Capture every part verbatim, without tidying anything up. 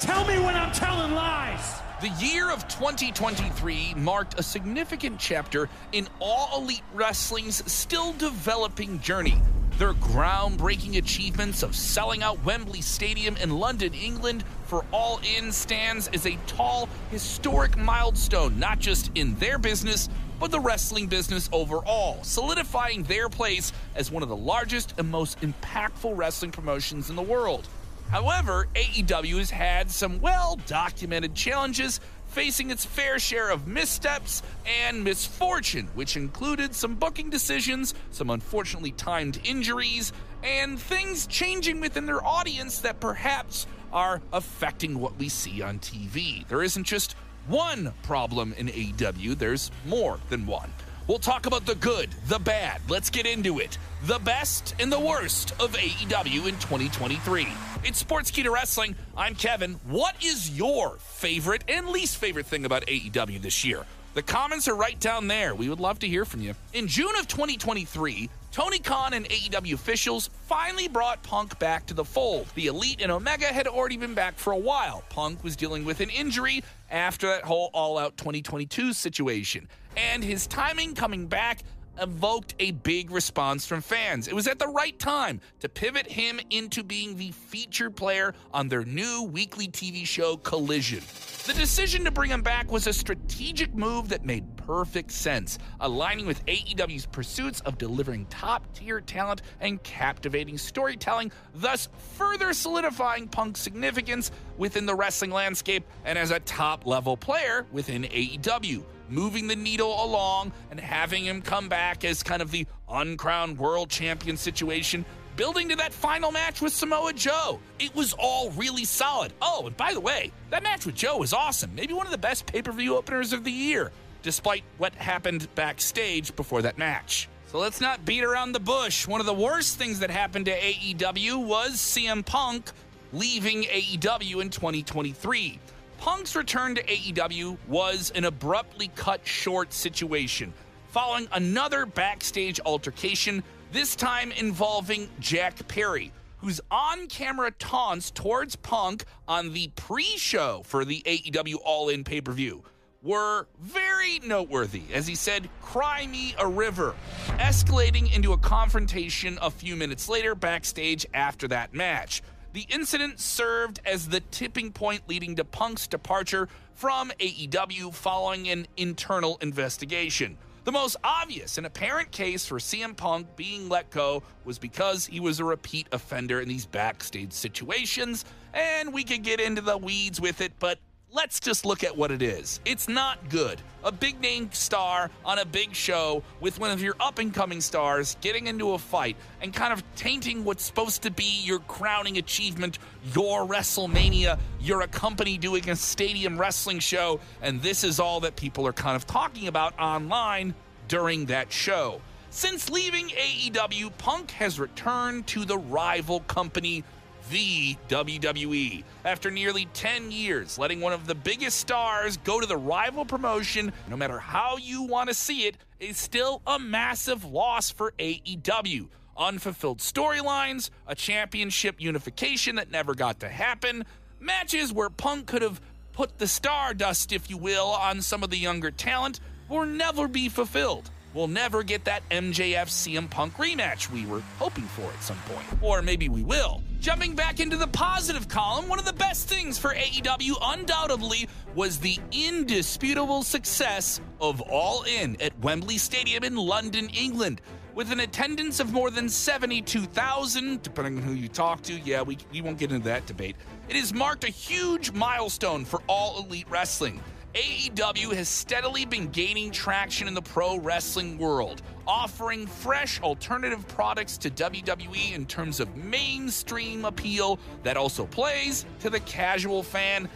Tell me when I'm telling lies. The year of twenty twenty-three marked a significant chapter in All Elite Wrestling's still developing journey. Their groundbreaking achievements of selling out Wembley Stadium in London, England for All In stands as a tall, historic milestone, not just in their business, but the wrestling business overall, solidifying their place as one of the largest and most impactful wrestling promotions in the world. However, A E W has had some well-documented challenges, facing its fair share of missteps and misfortune, which included some booking decisions, some unfortunately timed injuries, and things changing within their audience that perhaps are affecting what we see on T V. There isn't just one problem in A E W, there's more than one. We'll talk about the good, the bad. Let's get into it. The best and the worst of A E W in twenty twenty-three. It's Sportskeeda Wrestling. I'm Kevin. What is your favorite and least favorite thing about A E W this year? The comments are right down there. We would love to hear from you. In June of twenty twenty-three, Toni Khan and A E W officials finally brought Punk back to the fold. The Elite and Omega had already been back for a while. Punk was dealing with an injury after that whole All Out twenty twenty-two situation, and his timing coming back evoked a big response from fans. It was at the right time to pivot him into being the featured player on their new weekly T V show, Collision. The decision to bring him back was a strategic move that made perfect sense, aligning with A E W's pursuits of delivering top-tier talent and captivating storytelling, thus further solidifying Punk's significance within the wrestling landscape and as a top-level player within A E W. Moving the needle along and having him come back as kind of the uncrowned world champion situation, building to that final match with Samoa Joe. It was all really solid. Oh, and by the way, that match with Joe was awesome. Maybe one of the best pay-per-view openers of the year, despite what happened backstage before that match. So let's not beat around the bush. One of the worst things that happened to A E W was C M Punk leaving A E W in twenty twenty-three. Punk's return to A E W was an abruptly cut short situation, following another backstage altercation, this time involving Jack Perry, whose on-camera taunts towards Punk on the pre-show for the A E W All In pay-per-view were very noteworthy, as he said, "Cry me a river," escalating into a confrontation a few minutes later backstage after that match. The incident served as the tipping point leading to Punk's departure from A E W following an internal investigation. The most obvious and apparent case for C M Punk being let go was because he was a repeat offender in these backstage situations, and we could get into the weeds with it, but let's just look at what it is. It's not good. A big name star on a big show with one of your up-and-coming stars getting into a fight and kind of tainting what's supposed to be your crowning achievement, your WrestleMania. You're a company doing a stadium wrestling show, and this is all that people are kind of talking about online during that show. Since leaving A E W, Punk has returned to the rival company, the W W E, after nearly ten years, letting one of the biggest stars go to the rival promotion, no matter how you want to see it, is still a massive loss for A E W. Unfulfilled storylines, a championship unification that never got to happen, matches where Punk could have put the stardust, if you will, on some of the younger talent will never be fulfilled. We'll never get that M J F C M Punk rematch we were hoping for at some point. Or maybe we will. Jumping back into the positive column, one of the best things for A E W undoubtedly was the indisputable success of All In at Wembley Stadium in London, England. With an attendance of more than seventy-two thousand, depending on who you talk to, yeah, we, we won't get into that debate. It has marked a huge milestone for All Elite Wrestling. A E W has steadily been gaining traction in the pro wrestling world, offering fresh alternative products to W W E in terms of mainstream appeal that also plays to the casual fan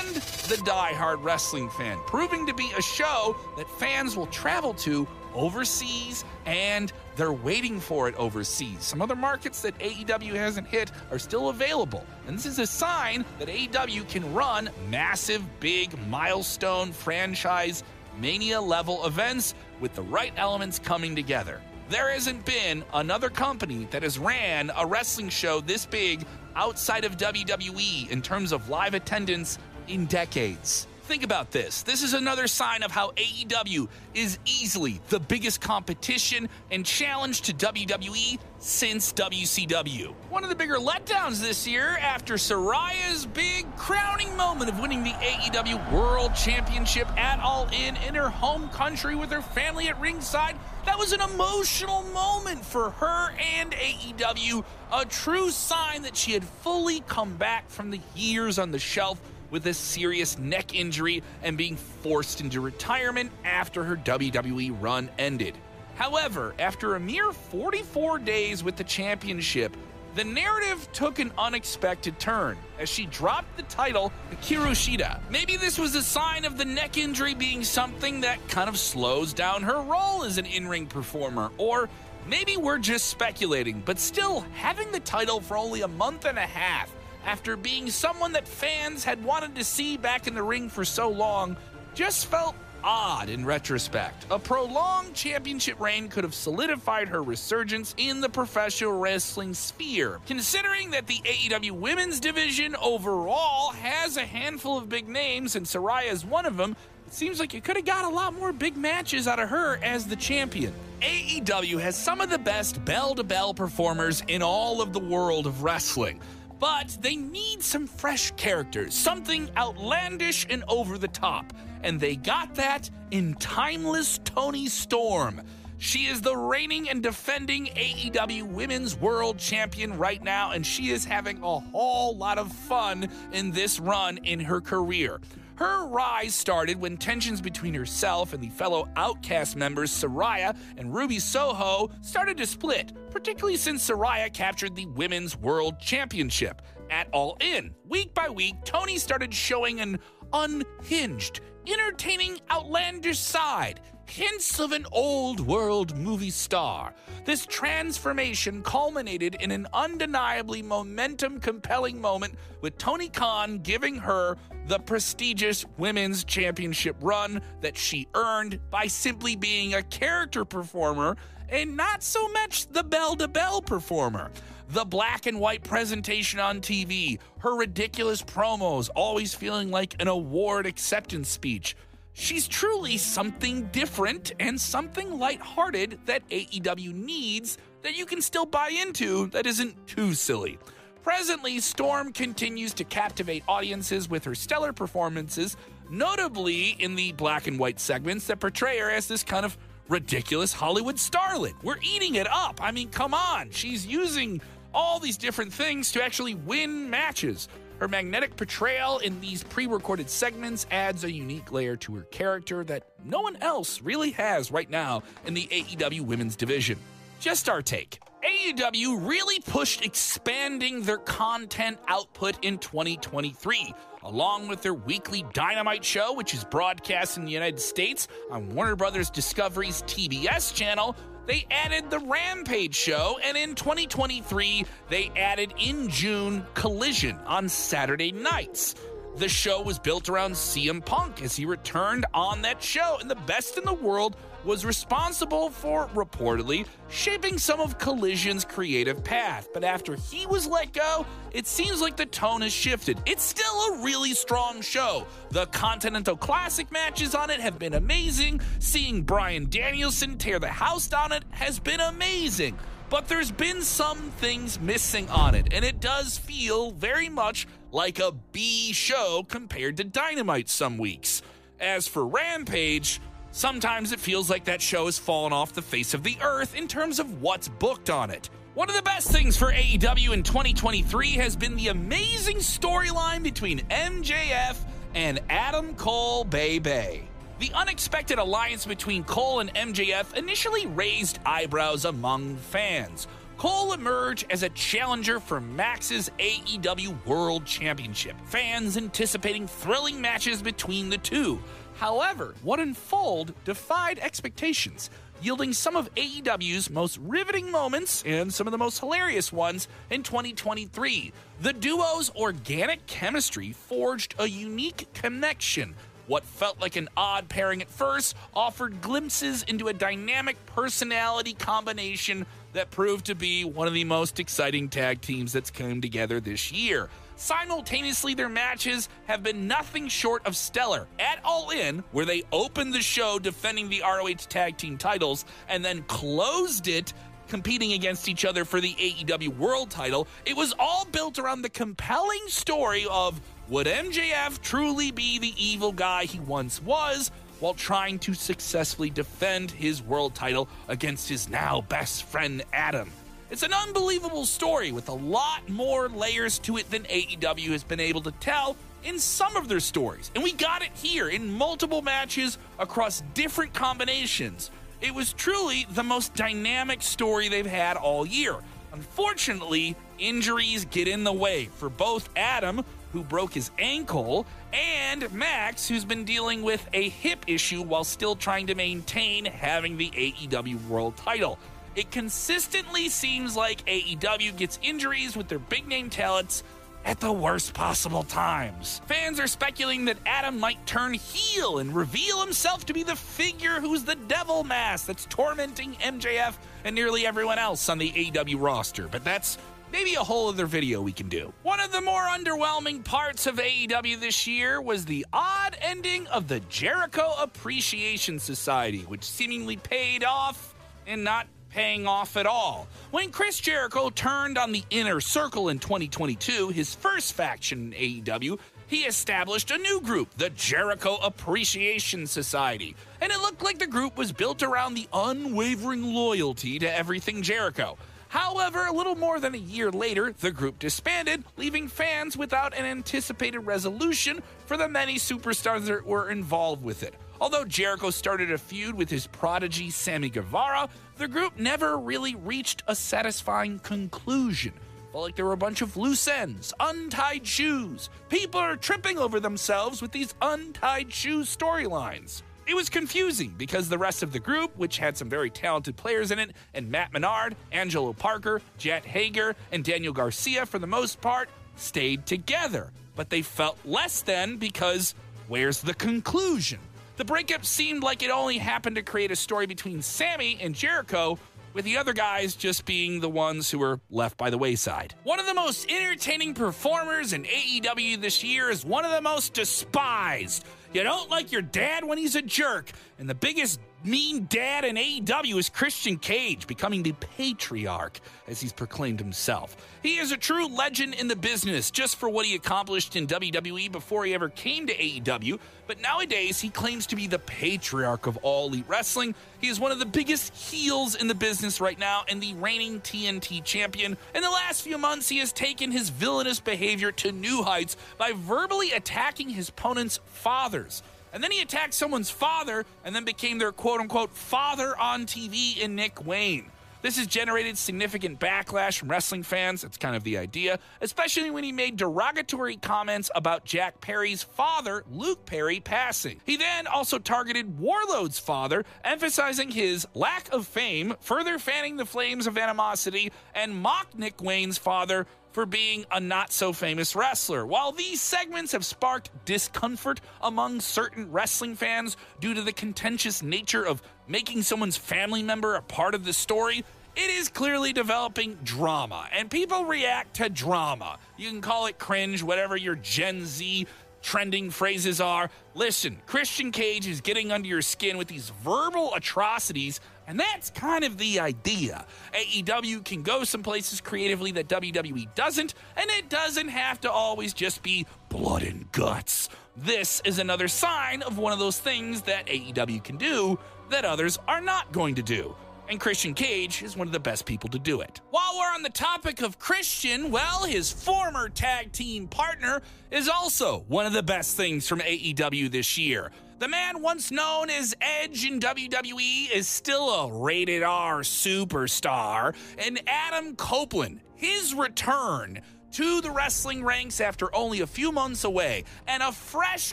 and the diehard wrestling fan, proving to be a show that fans will travel to overseas, and they're waiting for it overseas. Some other markets that A E W hasn't hit are still available, and this is a sign that A E W can run massive, big, milestone, franchise, mania-level events with the right elements coming together. There hasn't been another company that has ran a wrestling show this big outside of W W E in terms of live attendance in decades. Think about this. This is another sign of how A E W is easily the biggest competition and challenge to W W E since W C W. One of the bigger letdowns this year after Saraya's big crowning moment of winning the A E W World Championship at All In in her home country with her family at ringside. That was an emotional moment for her and A E W, a true sign that she had fully come back from the years on the shelf with a serious neck injury and being forced into retirement after her W W E run ended. However, after a mere forty-four days with the championship, the narrative took an unexpected turn as she dropped the title to Kiroshida. Maybe this was a sign of the neck injury being something that kind of slows down her role as an in-ring performer, or maybe we're just speculating, but still having the title for only a month and a half after being someone that fans had wanted to see back in the ring for so long, just felt odd in retrospect. A prolonged championship reign could have solidified her resurgence in the professional wrestling sphere, considering that the A E W women's division overall has a handful of big names, and Saraya is one of them. It seems like you could have got a lot more big matches out of her as the champion. A E W has some of the best bell-to-bell performers in all of the world of wrestling, but they need some fresh characters, something outlandish and over the top. And they got that in timeless Toni Storm. She is the reigning and defending A E W Women's World Champion right now, and she is having a whole lot of fun in this run in her career. Her rise started when tensions between herself and the fellow Outcast members Saraya and Ruby Soho started to split, particularly since Saraya captured the Women's World Championship. At All In, week by week, Toni started showing an unhinged, entertaining, outlandish side, hints of an old-world movie star. This transformation culminated in an undeniably momentum-compelling moment with Toni Khan giving her the prestigious Women's Championship run that she earned by simply being a character performer and not so much the bell-to-bell performer. The black and white presentation on T V, her ridiculous promos always feeling like an award acceptance speech. She's truly something different and something lighthearted that A E W needs that you can still buy into that isn't too silly. Presently, Storm continues to captivate audiences with her stellar performances, notably in the black and white segments that portray her as this kind of ridiculous Hollywood starlet. We're eating it up. I mean, come on. She's using all these different things to actually win matches. Her magnetic portrayal in these pre-recorded segments adds a unique layer to her character that no one else really has right now in the A E W women's division. Just our take. A E W really pushed expanding their content output in twenty twenty-three, along with their weekly Dynamite show, which is broadcast in the United States on Warner Brothers Discovery's T B S channel. They added the Rampage show, and in twenty twenty-three, they added in June Collision on Saturday nights. The show was built around C M Punk as he returned on that show, and the best in the world was responsible for, reportedly, shaping some of Collision's creative path. But after he was let go, it seems like the tone has shifted. It's still a really strong show. The Continental Classic matches on it have been amazing. Seeing Bryan Danielson tear the house down it has been amazing. But there's been some things missing on it, and it does feel very much like a B show compared to Dynamite some weeks. As for Rampage, sometimes it feels like that show has fallen off the face of the earth in terms of what's booked on it. One of the best things for A E W in twenty twenty-three has been the amazing storyline between M J F and Adam Cole, baby. The unexpected alliance between Cole and M J F initially raised eyebrows among fans. Cole emerged as a challenger for Max's A E W World Championship, fans anticipating thrilling matches between the two. However, what unfolded defied expectations, yielding some of A E W's most riveting moments and some of the most hilarious ones in twenty twenty-three. The duo's organic chemistry forged a unique connection, What felt like an odd pairing at first offered glimpses into a dynamic personality combination that proved to be one of the most exciting tag teams that's come together this year. Simultaneously, their matches have been nothing short of stellar. At All In, where they opened the show defending the R O H tag team titles and then closed it competing against each other for the A E W World title, it was all built around the compelling story of would M J F truly be the evil guy he once was while trying to successfully defend his world title against his now best friend Adam. It's an unbelievable story with a lot more layers to it than A E W has been able to tell in some of their stories, and we got it here in multiple matches across different combinations. It was truly the most dynamic story they've had all year. Unfortunately, injuries get in the way for both Adam, who broke his ankle, and Max, who's been dealing with a hip issue while still trying to maintain having the A E W World title. It consistently seems like A E W gets injuries with their big-name talents at the worst possible times. Fans are speculating that Adam might turn heel and reveal himself to be the figure who's the devil mask that's tormenting M J F and nearly everyone else on the A E W roster, but that's maybe a whole other video we can do. One of the more underwhelming parts of A E W this year was the odd ending of the Jericho Appreciation Society, which seemingly paid off and not paying off at all. When Chris Jericho turned on the Inner Circle in twenty twenty-two, his first faction in A E W, he established a new group, the Jericho Appreciation Society, and it looked like the group was built around the unwavering loyalty to everything Jericho. However, a little more than a year later, the group disbanded, leaving fans without an anticipated resolution for the many superstars that were involved with it. Although Jericho started a feud with his prodigy Sammy Guevara, the group never really reached a satisfying conclusion. Felt like there were a bunch of loose ends, untied shoes. People are tripping over themselves with these untied shoe storylines. It was confusing because the rest of the group, which had some very talented players in it, and Matt Menard, Angelo Parker, Jet Hager, and Daniel Garcia for the most part, stayed together. But they felt less than because where's the conclusion? The breakup seemed like it only happened to create a story between Sammy and Jericho, with the other guys just being the ones who were left by the wayside. One of the most entertaining performers in A E W this year is one of the most despised. You don't like your dad when he's a jerk, and the biggest mean dad in A E W is Christian Cage, becoming the patriarch, as he's proclaimed himself. He is a true legend in the business, just for what he accomplished in W W E before he ever came to A E W, but nowadays he claims to be the patriarch of All Elite Wrestling. He is one of the biggest heels in the business right now and the reigning T N T champion. In the last few months, he has taken his villainous behavior to new heights by verbally attacking his opponent's fathers. And then he attacked someone's father and then became their quote-unquote father on T V in Nick Wayne. This has generated significant backlash from wrestling fans, that's kind of the idea, especially when he made derogatory comments about Jack Perry's father, Luke Perry, passing. He then also targeted Warlord's father, emphasizing his lack of fame, further fanning the flames of animosity, and mocked Nick Wayne's father for being a not-so-famous wrestler. While these segments have sparked discomfort among certain wrestling fans due to the contentious nature of making someone's family member a part of the story, it is clearly developing drama, and people react to drama. You can call it cringe, whatever your Gen Z trending phrases are. Listen, Christian Cage is getting under your skin with these verbal atrocities, and that's kind of the idea. A E W can go some places creatively that W W E doesn't, and it doesn't have to always just be blood and guts. This is another sign of one of those things that A E W can do that others are not going to do. And Christian Cage is one of the best people to do it. While we're on the topic of Christian, well, his former tag team partner is also one of the best things from A E W this year. The man once known as Edge in W W E is still a rated R superstar, and Adam Copeland, his return to the wrestling ranks after only a few months away, and a fresh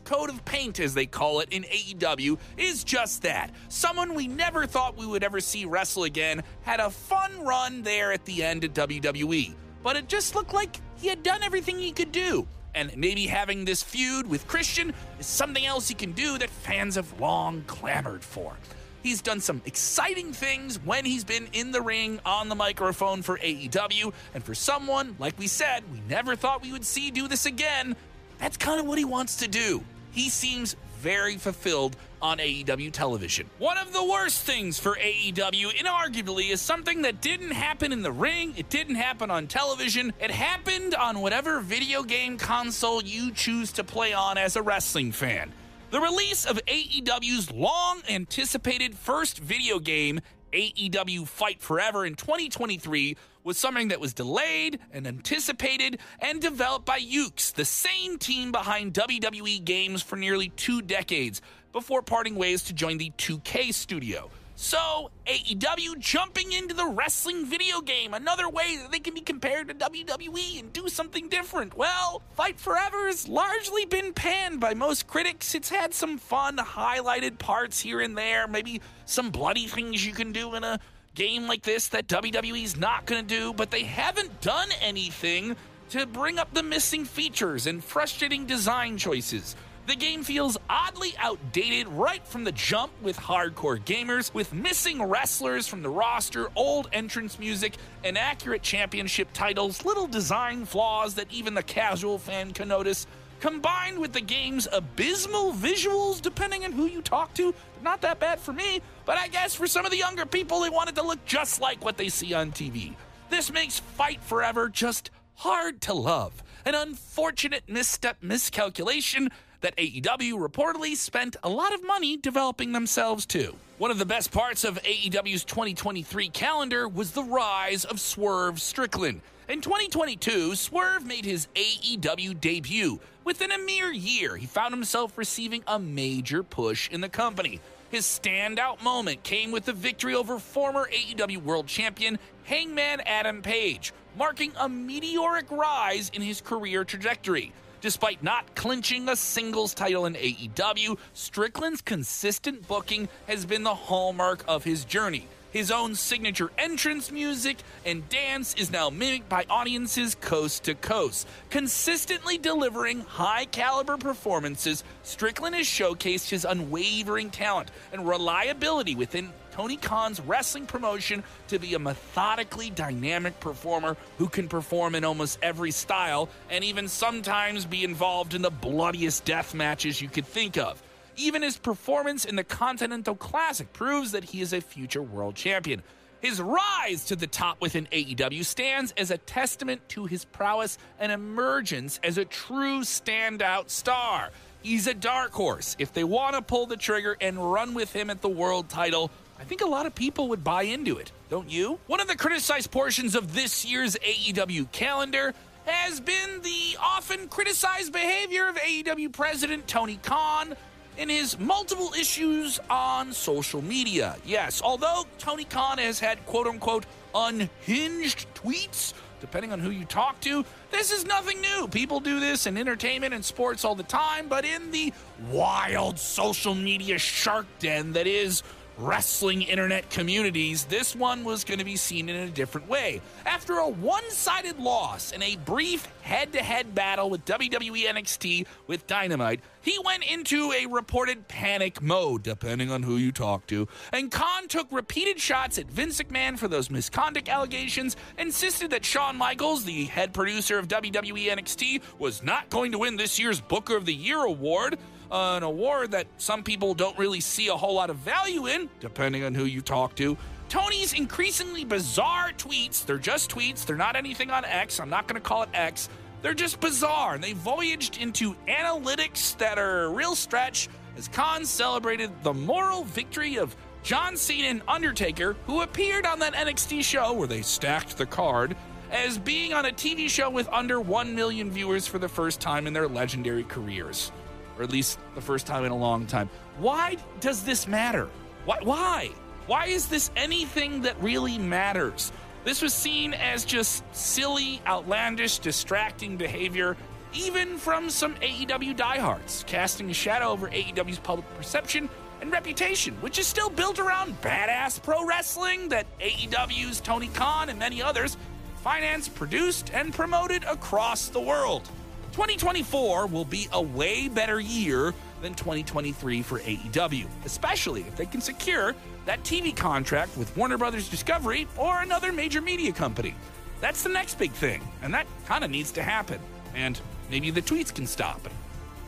coat of paint, as they call it in A E W, is just that. Someone we never thought we would ever see wrestle again had a fun run there at the end of W W E, but it just looked like he had done everything he could do. and maybe having this feud with Christian is something else he can do that fans have long clamored for. He's done some exciting things when he's been in the ring on the microphone for A E W, and for someone, like we said, we never thought we would see do this again, that's kind of what he wants to do. He seems very fulfilled on A E W television. One of the worst things for A E W, inarguably, is something that didn't happen in the ring, it didn't happen on television, it happened on whatever video game console you choose to play on as a wrestling fan. The release of A E W's long-anticipated first video game, A E W Fight Forever, in twenty twenty-three was something that was delayed and anticipated and developed by Yuke's, the same team behind W W E games for nearly two decades, before parting ways to join the two K studio. So, A E W jumping into the wrestling video game, another way that they can be compared to W W E and do something different. Well, Fight Forever has largely been panned by most critics. It's had some fun, highlighted parts here and there, maybe some bloody things you can do in a game like this that W W E's not going to do, but they haven't done anything to bring up the missing features and frustrating design choices. The game feels oddly outdated right from the jump with hardcore gamers, with missing wrestlers from the roster, old entrance music, inaccurate championship titles, little design flaws that even the casual fan can notice, combined with the game's abysmal visuals, depending on who you talk to. Not that bad for me, but I guess for some of the younger people, they want it to look just like what they see on T V. This makes Fight Forever just hard to love. An unfortunate misstep miscalculation that A E W reportedly spent a lot of money developing themselves to. One of the best parts of A E W's twenty twenty-three calendar was the rise of Swerve Strickland. In twenty twenty-two, Swerve made his A E W debut. Within a mere year, he found himself receiving a major push in the company. His standout moment came with the victory over former A E W World Champion Hangman Adam Page, marking a meteoric rise in his career trajectory. Despite not clinching a singles title in A E W, Strickland's consistent booking has been the hallmark of his journey. His own signature entrance music and dance is now mimicked by audiences coast to coast. Consistently delivering high-caliber performances, Strickland has showcased his unwavering talent and reliability within Toni Khan's wrestling promotion to be a methodically dynamic performer who can perform in almost every style and even sometimes be involved in the bloodiest death matches you could think of. Even his performance in the Continental Classic proves that he is a future world champion. His rise to the top within A E W stands as a testament to his prowess and emergence as a true standout star. He's a dark horse. If they want to pull the trigger and run with him at the world title, I think a lot of people would buy into it, don't you? One of the criticized portions of this year's A E W calendar has been the often criticized behavior of A E W president Toni Khan in his multiple issues on social media. Yes, although Toni Khan has had quote-unquote unhinged tweets, depending on who you talk to, this is nothing new. People do this in entertainment and sports all the time, but in the wild social media shark den that is wrestling internet communities, this one was going to be seen in a different way. After a one-sided loss in a brief head-to-head battle with W W E N X T with Dynamite, he went into a reported panic mode, depending on who you talk to, and Khan took repeated shots at Vince McMahon for those misconduct allegations, insisted that Shawn Michaels, the head producer of W W E N X T, was not going to win this year's Booker of the Year award, Uh, an award that some people don't really see a whole lot of value in, depending on who you talk to. Tony's increasingly bizarre tweets, they're just tweets, they're not anything on X, I'm not going to call it X, they're just bizarre, and they voyaged into analytics that are a real stretch as Khan celebrated the moral victory of John Cena and Undertaker, who appeared on that N X T show where they stacked the card, as being on a T V show with under one million viewers for the first time in their legendary careers. Or at least the first time in a long time. Why does this matter? Why? Why? Why is this anything that really matters? This was seen as just silly, outlandish, distracting behavior, even from some A E W diehards, casting a shadow over A E W's public perception and reputation, which is still built around badass pro wrestling that A E W's Toni Khan and many others financed, produced, and promoted across the world. twenty twenty-four will be a way better year than twenty twenty-three for A E W, especially if they can secure that T V contract with Warner Brothers Discovery or another major media company. That's the next big thing, and that kind of needs to happen. And maybe the tweets can stop it.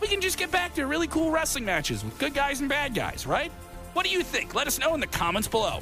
We can just get back to really cool wrestling matches with good guys and bad guys, right? What do you think? Let us know in the comments below.